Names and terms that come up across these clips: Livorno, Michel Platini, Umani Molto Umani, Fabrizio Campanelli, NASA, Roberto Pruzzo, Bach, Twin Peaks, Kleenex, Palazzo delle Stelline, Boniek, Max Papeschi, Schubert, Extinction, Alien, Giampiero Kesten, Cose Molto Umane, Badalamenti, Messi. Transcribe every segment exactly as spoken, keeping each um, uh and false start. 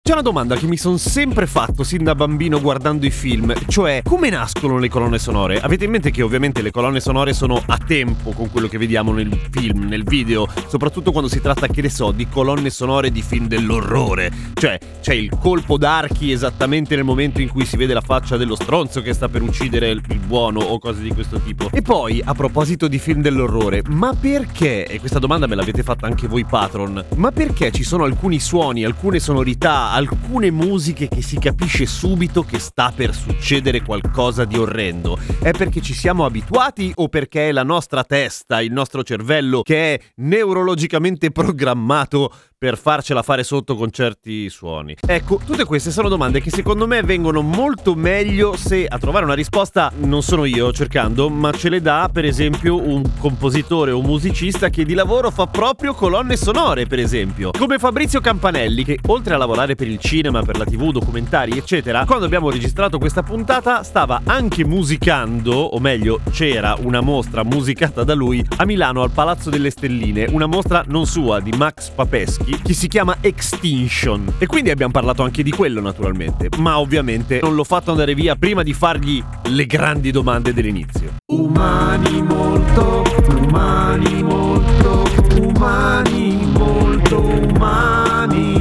C'è una domanda che mi sono sempre fatto sin da bambino guardando i film, cioè come nascono le colonne sonore? Avete in mente che ovviamente le colonne sonore sono a tempo con quello che vediamo nel film, nel video, soprattutto quando si tratta, che ne so, di colonne sonore di film dell'orrore, cioè c'è il colpo d'archi esattamente nel momento in cui si vede la faccia dello stronzo che sta per uccidere il buono o cose di questo tipo. E poi, a proposito di film dell'orrore, ma perché, e questa domanda me l'avete fatta anche voi patron, ma perché ci sono alcuni suoni, alcune sonorità, alcune musiche che si capisce subito che sta per succedere qualcosa di orrendo? È perché ci siamo abituati o perché è la nostra testa, il nostro cervello, che è neurologicamente programmato per farcela fare sotto con certi suoni? Ecco, tutte queste sono domande che secondo me vengono molto meglio se a trovare una risposta non sono io cercando, ma ce le dà per esempio un compositore o un musicista che di lavoro fa proprio colonne sonore, per esempio, come Fabrizio Campanelli, che oltre a lavorare per il cinema, per la tivù, documentari eccetera, quando abbiamo registrato questa puntata stava anche musicando, o meglio c'era una mostra musicata da lui a Milano al Palazzo delle Stelline, una mostra non sua, di Max Papeschi, che si chiama Extinction, e quindi abbiamo parlato anche di quello naturalmente, ma ovviamente non l'ho fatto andare via prima di fargli le grandi domande dell'inizio. Umani molto, umani molto, umani molto umani.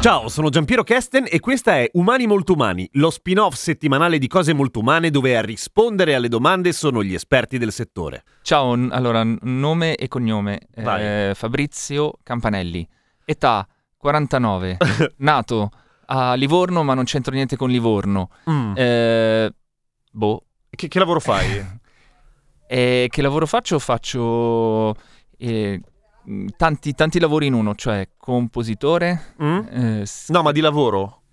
Ciao, sono Giampiero Kesten e questa è Umani Molto Umani, lo spin-off settimanale di Cose Molto Umane dove a rispondere alle domande sono gli esperti del settore. Ciao, allora, nome e cognome, eh, Fabrizio Campanelli, età quarantanove, nato a Livorno ma non c'entro niente con Livorno. Mm. Eh, boh. Che, che lavoro fai? eh, che lavoro faccio? Faccio... Eh, Tanti, tanti lavori in uno, cioè compositore. Mm? eh, s- No, ma di lavoro?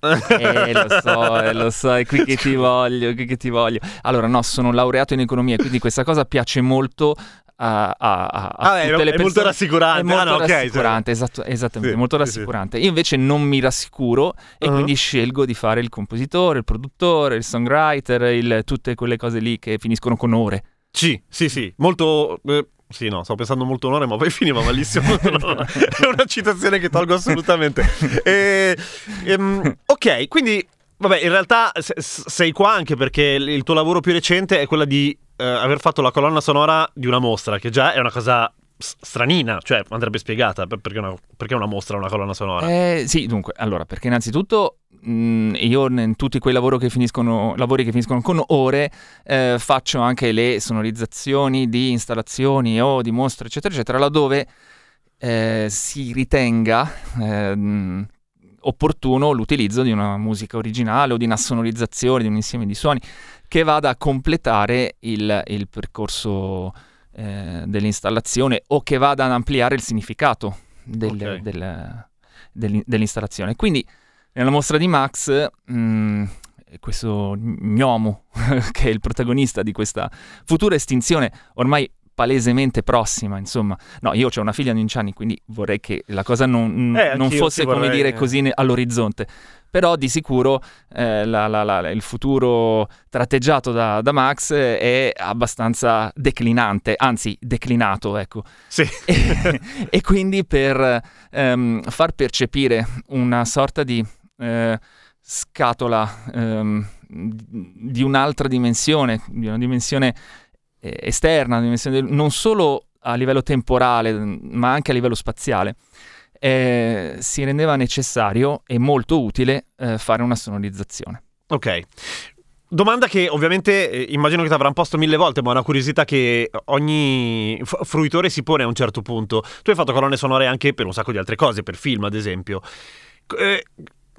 Eh, lo so, eh, lo so, è qui che ti voglio, qui che ti voglio. Allora, no, sono laureato in economia, quindi questa cosa piace molto a, a, a ah, tutte è, le persone. È molto rassicurante. È molto ah, no, rassicurante, okay, esatto, esatto, esattamente, sì, molto rassicurante. Io invece non mi rassicuro e uh-huh. quindi scelgo di fare il compositore, il produttore, il songwriter, il, tutte quelle cose lì che finiscono con ore. Sì, sì, sì, molto... Eh... Sì, no, sto pensando molto onore, ma poi finiva malissimo. È una citazione che tolgo assolutamente. E, um, ok, quindi, vabbè, in realtà sei qua anche perché il tuo lavoro più recente è quella di eh, aver fatto la colonna sonora di una mostra, che già è una cosa stranina, cioè andrebbe spiegata perché una, perché una mostra, una colonna sonora. Eh, sì, dunque, allora, perché innanzitutto mh, io in tutti quei lavori che finiscono, lavori che finiscono con ore eh, faccio anche le sonorizzazioni di installazioni o di mostre eccetera eccetera, laddove eh, si ritenga eh, opportuno l'utilizzo di una musica originale o di una sonorizzazione, di un insieme di suoni che vada a completare il, il percorso Eh, dell'installazione o che vada ad ampliare il significato del, okay. del, del, dell'installazione. Quindi nella mostra di Max mh, questo gnomo che è il protagonista di questa futura estinzione ormai palesemente prossima, insomma, no, io ho una figlia di undici anni, quindi vorrei che la cosa non, eh, non fosse, come vorrei... dire, così ne- all'orizzonte, però di sicuro eh, la, la, la, il futuro tratteggiato da, da Max è abbastanza declinante, anzi declinato, ecco. Sì. e, e quindi per ehm, far percepire una sorta di eh, scatola ehm, di un'altra dimensione, di una dimensione esterna, dimensione non solo a livello temporale ma anche a livello spaziale, eh, si rendeva necessario e molto utile eh, fare una sonorizzazione. Ok, domanda che ovviamente eh, immagino che ti avranno posto mille volte, ma è una curiosità che ogni f- fruitore si pone a un certo punto. Tu hai fatto colonne sonore anche per un sacco di altre cose, per film ad esempio. eh,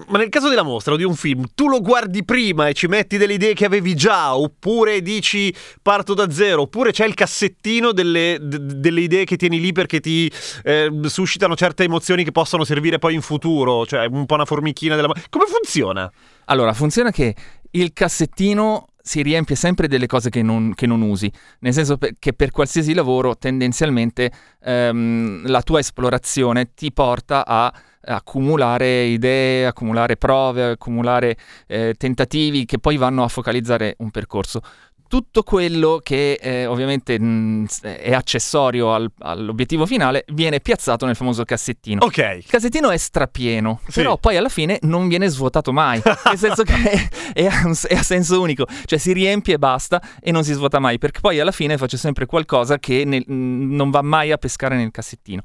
Ma nel caso della mostra o di un film, tu lo guardi prima e ci metti delle idee che avevi già, oppure dici parto da zero, oppure c'è il cassettino delle, d- delle idee che tieni lì perché ti eh, suscitano certe emozioni che possono servire poi in futuro, cioè un po' una formichina della... Come funziona? Allora, funziona che il cassettino si riempie sempre delle cose che non, che non usi, nel senso che per qualsiasi lavoro tendenzialmente ehm, la tua esplorazione ti porta a accumulare idee, accumulare prove, accumulare eh, tentativi che poi vanno a focalizzare un percorso. Tutto quello che eh, ovviamente mh, è accessorio al, all'obiettivo finale viene piazzato nel famoso cassettino. Ok. Il cassettino è strapieno, sì. Però poi alla fine non viene svuotato mai, nel senso che è, è, è a senso unico, cioè si riempie e basta e non si svuota mai, perché poi alla fine faccio sempre qualcosa che nel, mh, non va mai a pescare nel cassettino.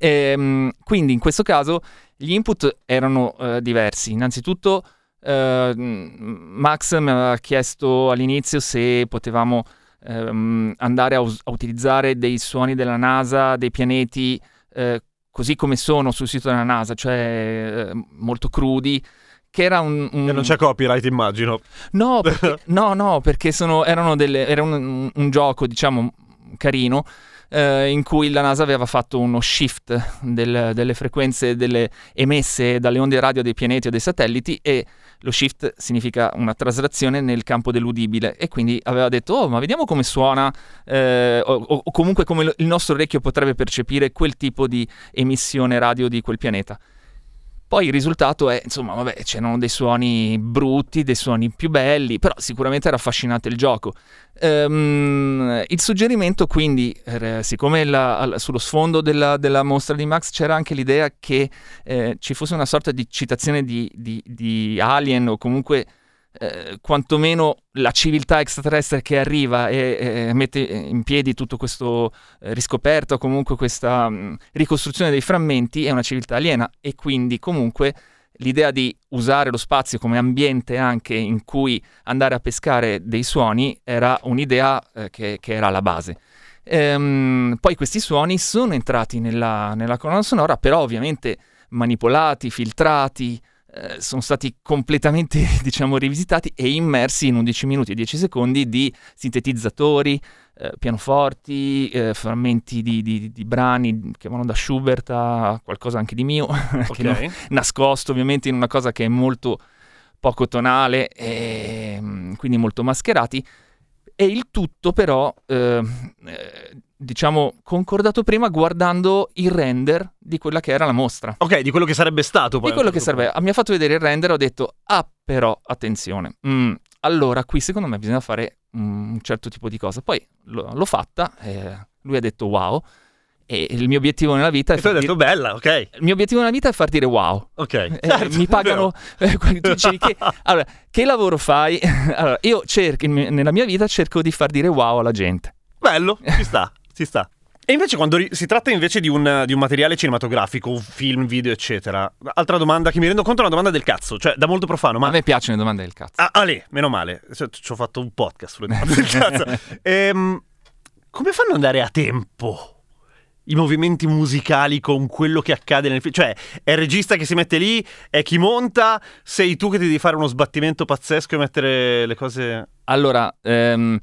Ehm, quindi in questo caso gli input erano eh, diversi. Innanzitutto Uh, Max mi aveva chiesto all'inizio se potevamo um, andare a, us- a utilizzare dei suoni della NASA, dei pianeti uh, così come sono sul sito della NASA, cioè uh, molto crudi, che era un, un... E non c'è copyright, immagino. No, perché, no, no, perché sono, erano delle, era un, un gioco, diciamo, carino, Uh, in cui la NASA aveva fatto uno shift del, delle frequenze delle emesse dalle onde radio dei pianeti o dei satelliti, e lo shift significa una traslazione nel campo dell'udibile, e quindi aveva detto oh ma vediamo come suona eh, o, o comunque come lo, il nostro orecchio potrebbe percepire quel tipo di emissione radio di quel pianeta. Poi il risultato è, insomma, vabbè, c'erano dei suoni brutti, dei suoni più belli, però sicuramente era affascinante il gioco. Ehm, il suggerimento, quindi, era, siccome la, sullo sfondo della, della mostra di Max c'era anche l'idea che eh, ci fosse una sorta di citazione di, di, di Alien, o comunque eh, quantomeno la civiltà extraterrestre che arriva e, e mette in piedi tutto questo eh, riscoperto, o comunque questa mh, ricostruzione dei frammenti, è una civiltà aliena, e quindi comunque l'idea di usare lo spazio come ambiente anche in cui andare a pescare dei suoni era un'idea eh, che, che era la base. Ehm, poi questi suoni sono entrati nella, nella colonna sonora, però ovviamente manipolati, filtrati, sono stati completamente, diciamo, rivisitati e immersi in undici minuti e dieci secondi di sintetizzatori, eh, pianoforti, eh, frammenti di, di, di brani che vanno da Schubert a qualcosa anche di mio, okay. Che no, nascosto ovviamente in una cosa che è molto poco tonale e quindi molto mascherati, e il tutto però eh, eh, diciamo concordato prima guardando il render di quella che era la mostra. Ok, di quello che sarebbe stato poi. Di quello che sarebbe. Mi ha fatto vedere il render e ho detto ah però attenzione, mm, allora qui secondo me bisogna fare mm, un certo tipo di cosa. Poi lo, l'ho fatta, eh, lui ha detto wow, e il mio obiettivo nella vita è e far tu hai detto dire... bella, ok. Il mio obiettivo nella vita è far dire wow. Ok. Eh, certo, mi pagano eh, tu dicevi che allora, che lavoro fai? Allora, io cerco nella mia vita cerco di far dire wow alla gente. Bello, ci sta, ci sta. E invece quando si tratta invece di un, di un materiale cinematografico, un film, video, eccetera. Altra domanda che mi rendo conto è una domanda del cazzo, cioè da molto profano, ma... A me piacciono le domande del cazzo. Ah, ah lì, meno male, cioè, ci ho fatto un podcast sulle domande del cazzo. Ehm, come fanno ad andare a tempo i movimenti musicali con quello che accade nel film? Cioè, è il regista che si mette lì, è chi monta, sei tu che ti devi fare uno sbattimento pazzesco e mettere le cose... Allora, ehm...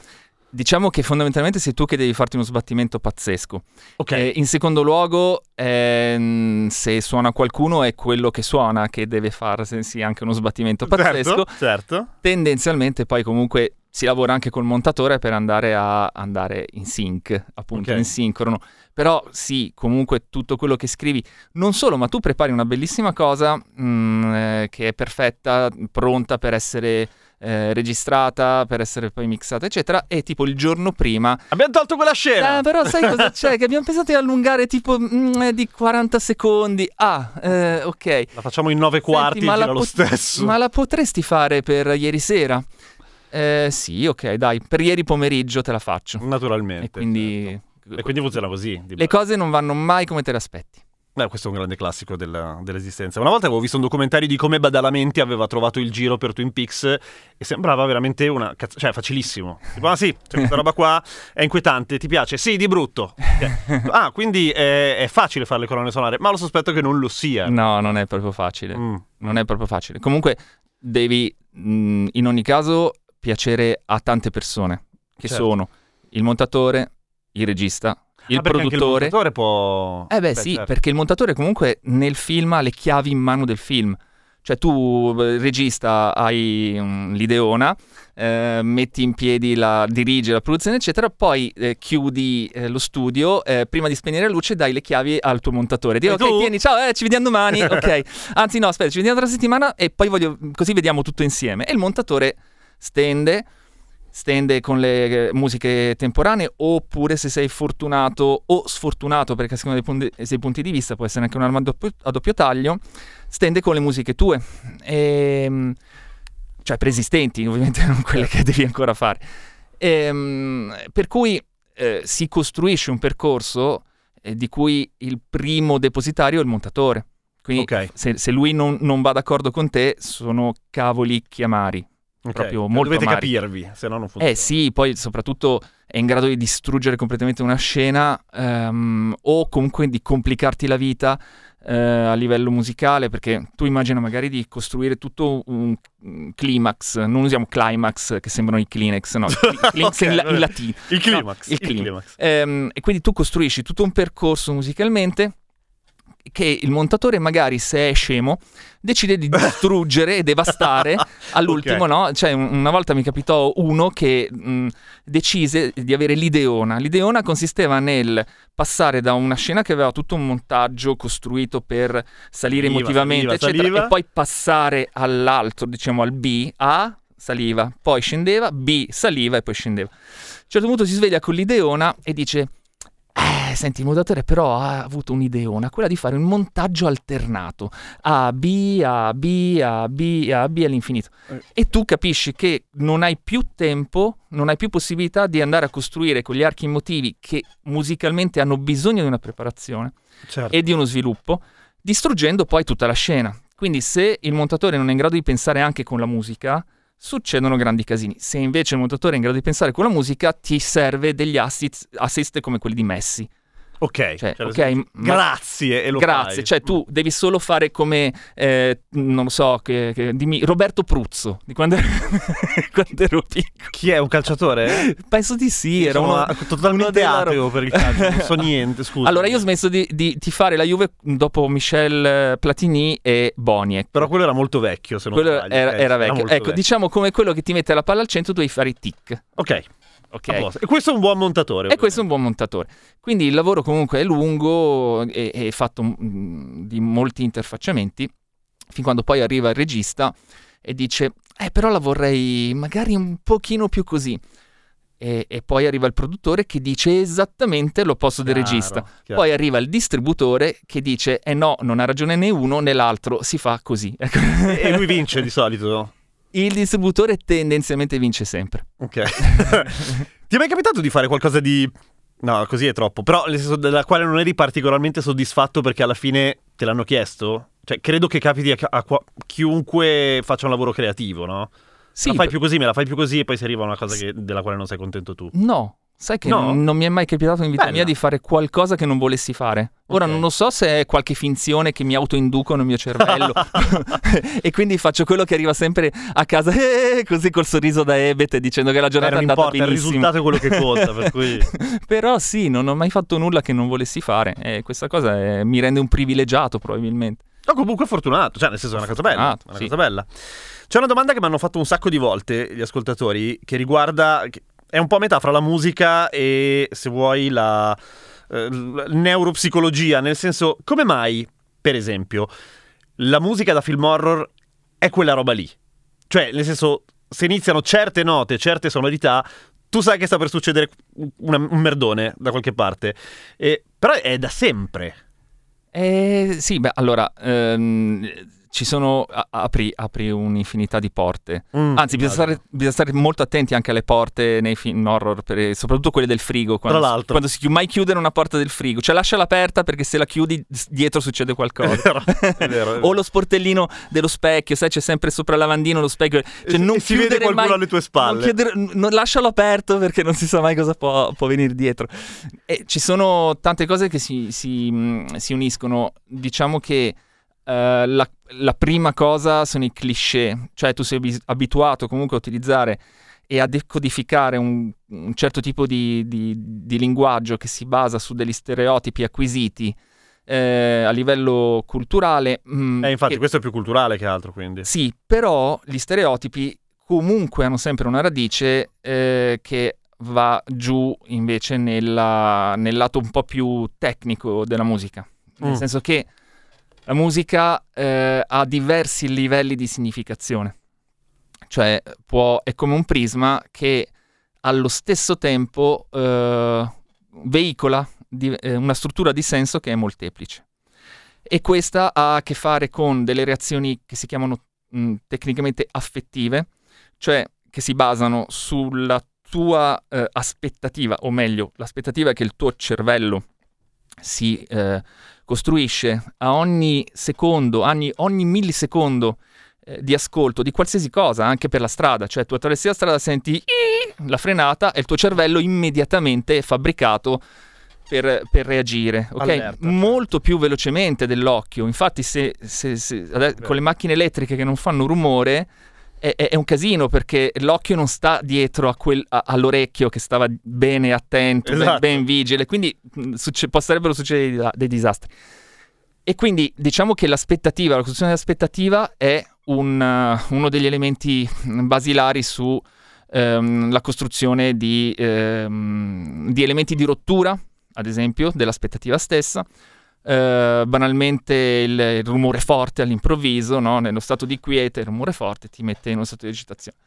diciamo che fondamentalmente sei tu che devi farti uno sbattimento pazzesco. Okay. Eh, in secondo luogo, ehm, se suona qualcuno è quello che suona che deve farsi anche uno sbattimento pazzesco. Certo, certo. Tendenzialmente poi comunque si lavora anche col montatore per andare a andare in sync, appunto, okay. In sincrono. Però sì, comunque tutto quello che scrivi, non solo, ma tu prepari una bellissima cosa mh, eh, che è perfetta, pronta per essere... Eh, registrata, per essere poi mixata eccetera, e tipo il giorno prima abbiamo tolto quella scena, eh, però sai cosa c'è? Che abbiamo pensato di allungare tipo mh, di quaranta secondi, ah eh, ok, la facciamo in nove quarti. Senti, ma gira lo pot- stesso ma la potresti fare per ieri sera? Eh, sì, ok, dai, per ieri pomeriggio te la faccio naturalmente, e quindi, certo. E quindi funziona così, le base. Cose non vanno mai come te le aspetti. Beh, questo è un grande classico della, dell'esistenza. Una volta avevo visto un documentario di come Badalamenti aveva trovato il giro per Twin Peaks e sembrava veramente una cazzo, cioè facilissimo. Tipo, ah sì, c'è questa roba qua, è inquietante, ti piace? Sì, di brutto. Ah, quindi è, è facile fare le colonne sonore, ma lo sospetto che non lo sia. No, non è proprio facile. Mm. Non è proprio facile. Comunque devi, mh, in ogni caso, piacere a tante persone, che certo. sono il montatore, il regista... Il ah, produttore. Anche il montatore può. Eh beh, beh sì, certo. Perché il montatore comunque nel film ha le chiavi in mano del film. Cioè tu, regista, hai um, l'ideona, eh, metti in piedi la, dirige la produzione, eccetera, poi eh, chiudi eh, lo studio, eh, prima di spegnere la luce dai le chiavi al tuo montatore. Dì, e ok, tu? Tieni, ciao, eh, ci vediamo domani, ok. Anzi no, aspetta, ci vediamo tra la settimana e poi voglio, così vediamo tutto insieme. E il montatore stende... stende con le musiche temporanee, oppure se sei fortunato o sfortunato, perché secondo dei punti, dei punti di vista può essere anche un'arma a doppio, a doppio taglio, stende con le musiche tue, e, cioè preesistenti ovviamente, non quelle che devi ancora fare, e, per cui eh, si costruisce un percorso eh, di cui il primo depositario è il montatore, quindi okay. se, se lui non, non va d'accordo con te sono cavoli chiamari. Okay. Proprio molto dovete amari. Capirvi, se no non funziona. Eh sì, poi soprattutto è in grado di distruggere completamente una scena, um, o comunque di complicarti la vita uh, a livello musicale, perché tu immagina magari di costruire tutto un climax, non usiamo climax che sembrano i Kleenex, no, Kleenex okay, in, la- in latino. Il climax. No, il climax. Il climax. Um, e quindi tu costruisci tutto un percorso musicalmente che il montatore magari, se è scemo, decide di distruggere e devastare all'ultimo, okay. no? Cioè una volta mi capitò uno che mh, decise di avere l'ideona. L'ideona consisteva nel passare da una scena che aveva tutto un montaggio costruito per salire saliva, emotivamente, saliva, eccetera, saliva. E poi passare all'altro, diciamo al B, A saliva, poi scendeva, B saliva e poi scendeva. A un certo punto si sveglia con l'ideona e dice... Eh, senti, il montatore però ha avuto un'ideona, quella di fare un montaggio alternato, A, B, A, B, A, B, A, B all'infinito. Eh. E tu capisci che non hai più tempo, non hai più possibilità di andare a costruire quegli archi emotivi che musicalmente hanno bisogno di una preparazione certo. e di uno sviluppo, distruggendo poi tutta la scena. Quindi se il montatore non è in grado di pensare anche con la musica, succedono grandi casini. Se invece il montatore è in grado di pensare con la musica, ti serve degli assist, assist come quelli di Messi. Ok, cioè, cioè, okay ma... grazie e lo grazie, fai. Cioè tu devi solo fare come, eh, non lo so, che, che, dimmi, Roberto Pruzzo, di quando ero, quando ero piccolo. Chi è, un calciatore? Penso di sì, io era uno totalmente uno ateo per il calcio, non so niente, scusa. Allora io ho smesso di, di, di fare la Juve dopo Michel Platini e Boniek. Però quello era molto vecchio, se non quello sbaglio. Era, eh, era vecchio, era ecco, vecchio. Diciamo come quello che ti mette la palla al centro, tu devi fare i tic. Ok. Okay. E questo è un buon montatore. E questo è un buon montatore. Quindi il lavoro comunque è lungo, è, è fatto di molti interfacciamenti, fin quando poi arriva il regista e dice eh però la vorrei magari un pochino più così. E, e poi arriva il produttore che dice esattamente l'opposto del regista. Chiaro. Poi arriva il distributore che dice eh no, non ha ragione né uno né l'altro, si fa così. E lui vince di solito, no? Il distributore tendenzialmente vince sempre. Ok. Ti è mai capitato di fare qualcosa di... No, così è troppo. Però nel senso della quale non eri particolarmente soddisfatto perché alla fine te l'hanno chiesto? Cioè, credo che capiti a, a qua... chiunque faccia un lavoro creativo, no? Sì. La fai per... più così, me la fai più così e poi si arriva a una cosa che... della quale non sei contento tu. No. Sai che no. non mi è mai capitato in vita Bella. mia di fare qualcosa che non volessi fare. Ora okay. non lo so se è qualche finzione che mi autoinduco nel mio cervello e quindi faccio quello che arriva sempre a casa eh, così col sorriso da ebete dicendo che la giornata eh, è andata importa, benissimo. Il risultato è quello che conta. Per cui... Però sì, non ho mai fatto nulla che non volessi fare e questa cosa è, mi rende un privilegiato probabilmente. No, comunque fortunato, cioè nel senso è una cosa bella, una sì. cosa bella. C'è una domanda che mi hanno fatto un sacco di volte gli ascoltatori che riguarda... Che... È un po' a metà fra la musica e, se vuoi, la, eh, la neuropsicologia, nel senso, come mai, per esempio, la musica da film horror è quella roba lì? Cioè, nel senso, se iniziano certe note, certe sonorità, tu sai che sta per succedere una, un merdone da qualche parte, eh, però è da sempre. Eh, sì, beh, allora... Ehm... ci sono, apri, apri un'infinità di porte. Mm, Anzi, bisogna stare, bisogna stare molto attenti anche alle porte nei film horror, per, soprattutto quelle del frigo. Quando, Tra l'altro. Quando si chiude, mai chiudere una porta del frigo. Cioè lasciala aperta, perché se la chiudi dietro succede qualcosa. È vero, è vero, è vero. O lo sportellino dello specchio, sai, c'è sempre sopra il lavandino lo specchio. Cioè, non si vede qualcuno mai, alle tue spalle. Non chiudere, non, lascialo aperto perché non si sa mai cosa può, può venire dietro. E ci sono tante cose che si, si, si uniscono. Diciamo che... Uh, la, la prima cosa sono i cliché, cioè tu sei bis- abituato comunque a utilizzare e a decodificare un, un certo tipo di, di, di linguaggio che si basa su degli stereotipi acquisiti eh, a livello culturale. Mh, eh, infatti, e... questo è più culturale che altro, quindi. Sì, però gli stereotipi comunque hanno sempre una radice eh, che va giù invece nella, nel lato un po' più tecnico della musica, nel mm. senso che la musica eh, ha diversi livelli di significazione, cioè può, è come un prisma che allo stesso tempo eh, veicola di, eh, una struttura di senso che è molteplice, e questa ha a che fare con delle reazioni che si chiamano mh, tecnicamente affettive, cioè che si basano sulla tua eh, aspettativa, o meglio, l'aspettativa che il tuo cervello si eh, costruisce a ogni secondo, ogni, ogni millisecondo eh, di ascolto di qualsiasi cosa, anche per la strada. Cioè tu attraversi la strada senti la frenata e il tuo cervello immediatamente è fabbricato per, per reagire, ok? Allerta. Molto più velocemente dell'occhio. Infatti se, se, se, adesso, con le macchine elettriche che non fanno rumore è, è, è un casino, perché l'occhio non sta dietro a quel, a, all'orecchio che stava bene attento, esatto, ben, ben vigile, quindi succe- potrebbero succedere dei disastri. E quindi diciamo che l'aspettativa, la costruzione dell'aspettativa è un, uh, uno degli elementi basilari su um, la costruzione di, um, di elementi di rottura, ad esempio, dell'aspettativa stessa. Uh, banalmente il, il rumore forte all'improvviso, no? Nello stato di quiete il rumore forte ti mette in uno stato di eccitazione,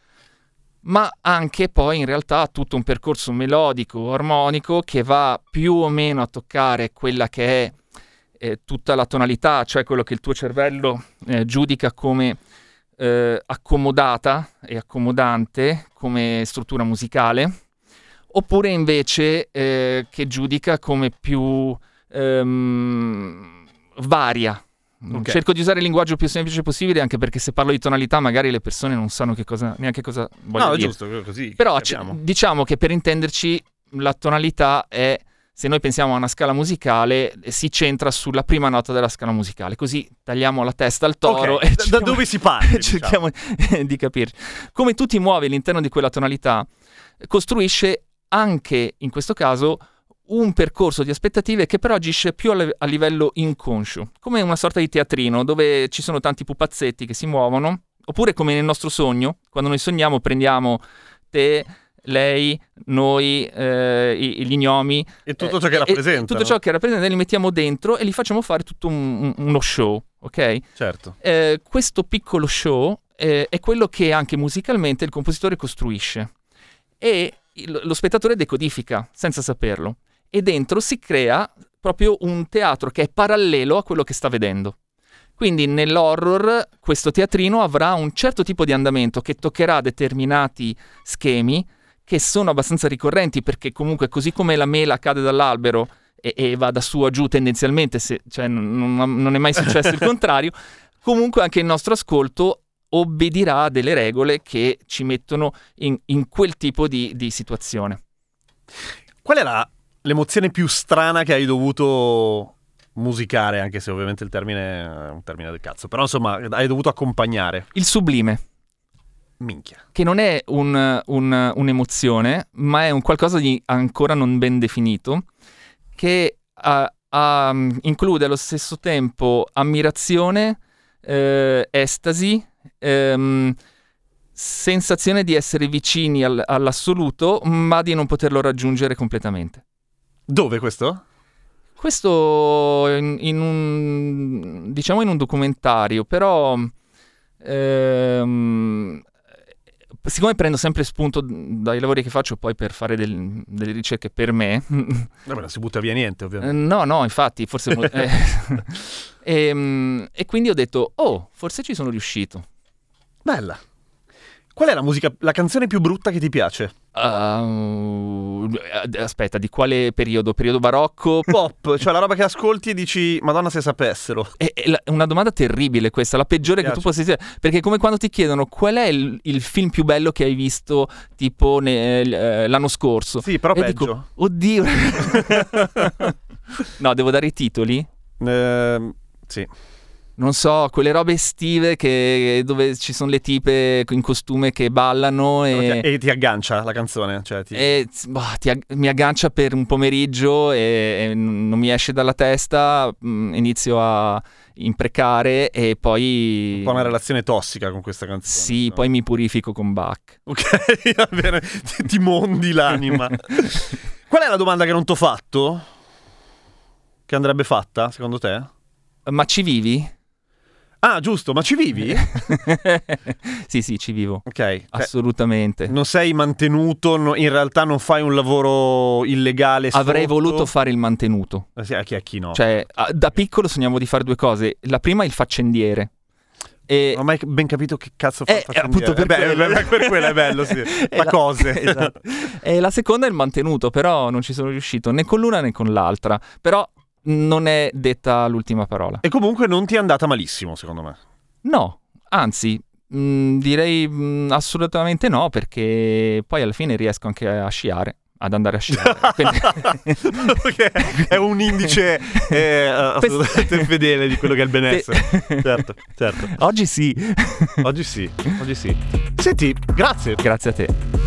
ma anche poi in realtà tutto un percorso melodico, armonico, che va più o meno a toccare quella che è eh, tutta la tonalità, cioè quello che il tuo cervello eh, giudica come eh, accomodata e accomodante come struttura musicale, oppure invece eh, che giudica come più Um, varia. Okay. Cerco di usare il linguaggio più semplice possibile, anche perché se parlo di tonalità magari le persone non sanno che cosa, neanche cosa voglio no, dire. No, giusto, così. Però c- diciamo che per intenderci la tonalità è, se noi pensiamo a una scala musicale, si centra sulla prima nota della scala musicale, così tagliamo la testa al toro. Okay. E da, cerchiamo, da dove si parte? Cerchiamo diciamo. di capirci. Come tu ti muovi all'interno di quella tonalità costruisce anche in questo caso un percorso di aspettative che però agisce più a livello inconscio, come una sorta di teatrino dove ci sono tanti pupazzetti che si muovono, oppure come nel nostro sogno, quando noi sogniamo prendiamo te, lei, noi, eh, gli gnomi e tutto ciò che rappresenta. Tutto ciò che rappresenta li mettiamo dentro e li facciamo fare tutto un, uno show, ok? Certo. Eh, questo piccolo show eh, è quello che anche musicalmente il compositore costruisce e lo spettatore decodifica senza saperlo. E dentro si crea proprio un teatro che è parallelo a quello che sta vedendo. Quindi nell'horror questo teatrino avrà un certo tipo di andamento che toccherà determinati schemi che sono abbastanza ricorrenti, perché comunque così come la mela cade dall'albero e, e va da su a giù tendenzialmente, se, cioè, non, non è mai successo il contrario, comunque anche il nostro ascolto obbedirà a delle regole che ci mettono in, in quel tipo di, di situazione. Qual è la... l'emozione più strana che hai dovuto musicare, anche se ovviamente il termine è un termine del cazzo, però insomma hai dovuto accompagnare? Il sublime. Minchia. Che non è un, un, un'emozione, ma è un qualcosa di ancora non ben definito, che ha, ha, include allo stesso tempo ammirazione, eh, estasi, ehm, sensazione di essere vicini al, all'assoluto, ma di non poterlo raggiungere completamente. Dove questo? Questo in, in un, diciamo in un documentario, però ehm, siccome prendo sempre spunto dai lavori che faccio poi per fare del, delle ricerche per me, no, ma non si butta via niente, ovviamente. No, no, infatti, forse eh, e, e quindi ho detto, oh, forse ci sono riuscito. Bella. Qual è la musica, la canzone più brutta che ti piace? Uh, aspetta, di quale periodo? Periodo barocco? Pop, cioè la roba che ascolti e dici, Madonna se sapessero. È, è la, una domanda terribile questa, la peggiore che tu possa dire, perché è come quando ti chiedono qual è il, il film più bello che hai visto tipo ne, l'anno scorso. Sì, però e peggio. Dico, oddio. No, devo dare i titoli? Eh, sì. Non so, quelle robe estive che dove ci sono le tipe in costume che ballano e, e ti aggancia la canzone, cioè ti... E, boh, ti ag- mi aggancia per un pomeriggio e, e non mi esce dalla testa, mh, inizio a imprecare e poi un po' una relazione tossica con questa canzone. Sì, no? Poi mi purifico con Bach. Ok, va bene, ti, ti mondi l'anima. Qual è la domanda che non t'ho fatto? Che andrebbe fatta, secondo te? Ma ci vivi? Ah, giusto, ma ci vivi? Sì, sì, ci vivo. Ok. Assolutamente. Non sei mantenuto, no, in realtà non fai un lavoro illegale. Avrei sotto. voluto fare il mantenuto. Eh sì, a chi, a chi no? Cioè, a, da piccolo sognavo di fare due cose. La prima è il faccendiere. E... non ho mai ben capito che cazzo fa il faccendiere. Appunto per, eh, quello. Beh, per quello è bello, sì. La cose. Esatto. E la seconda è il mantenuto, però non ci sono riuscito né con l'una né con l'altra. Però... non è detta l'ultima parola. E comunque non ti è andata malissimo, secondo me. No, anzi, mh, direi mh, assolutamente no, perché poi alla fine riesco anche a sciare, ad andare a sciare. È un indice eh, assolutamente fedele di quello che è il benessere. Certo, certo. Oggi sì. Oggi sì, oggi sì. Senti, grazie. Grazie a te.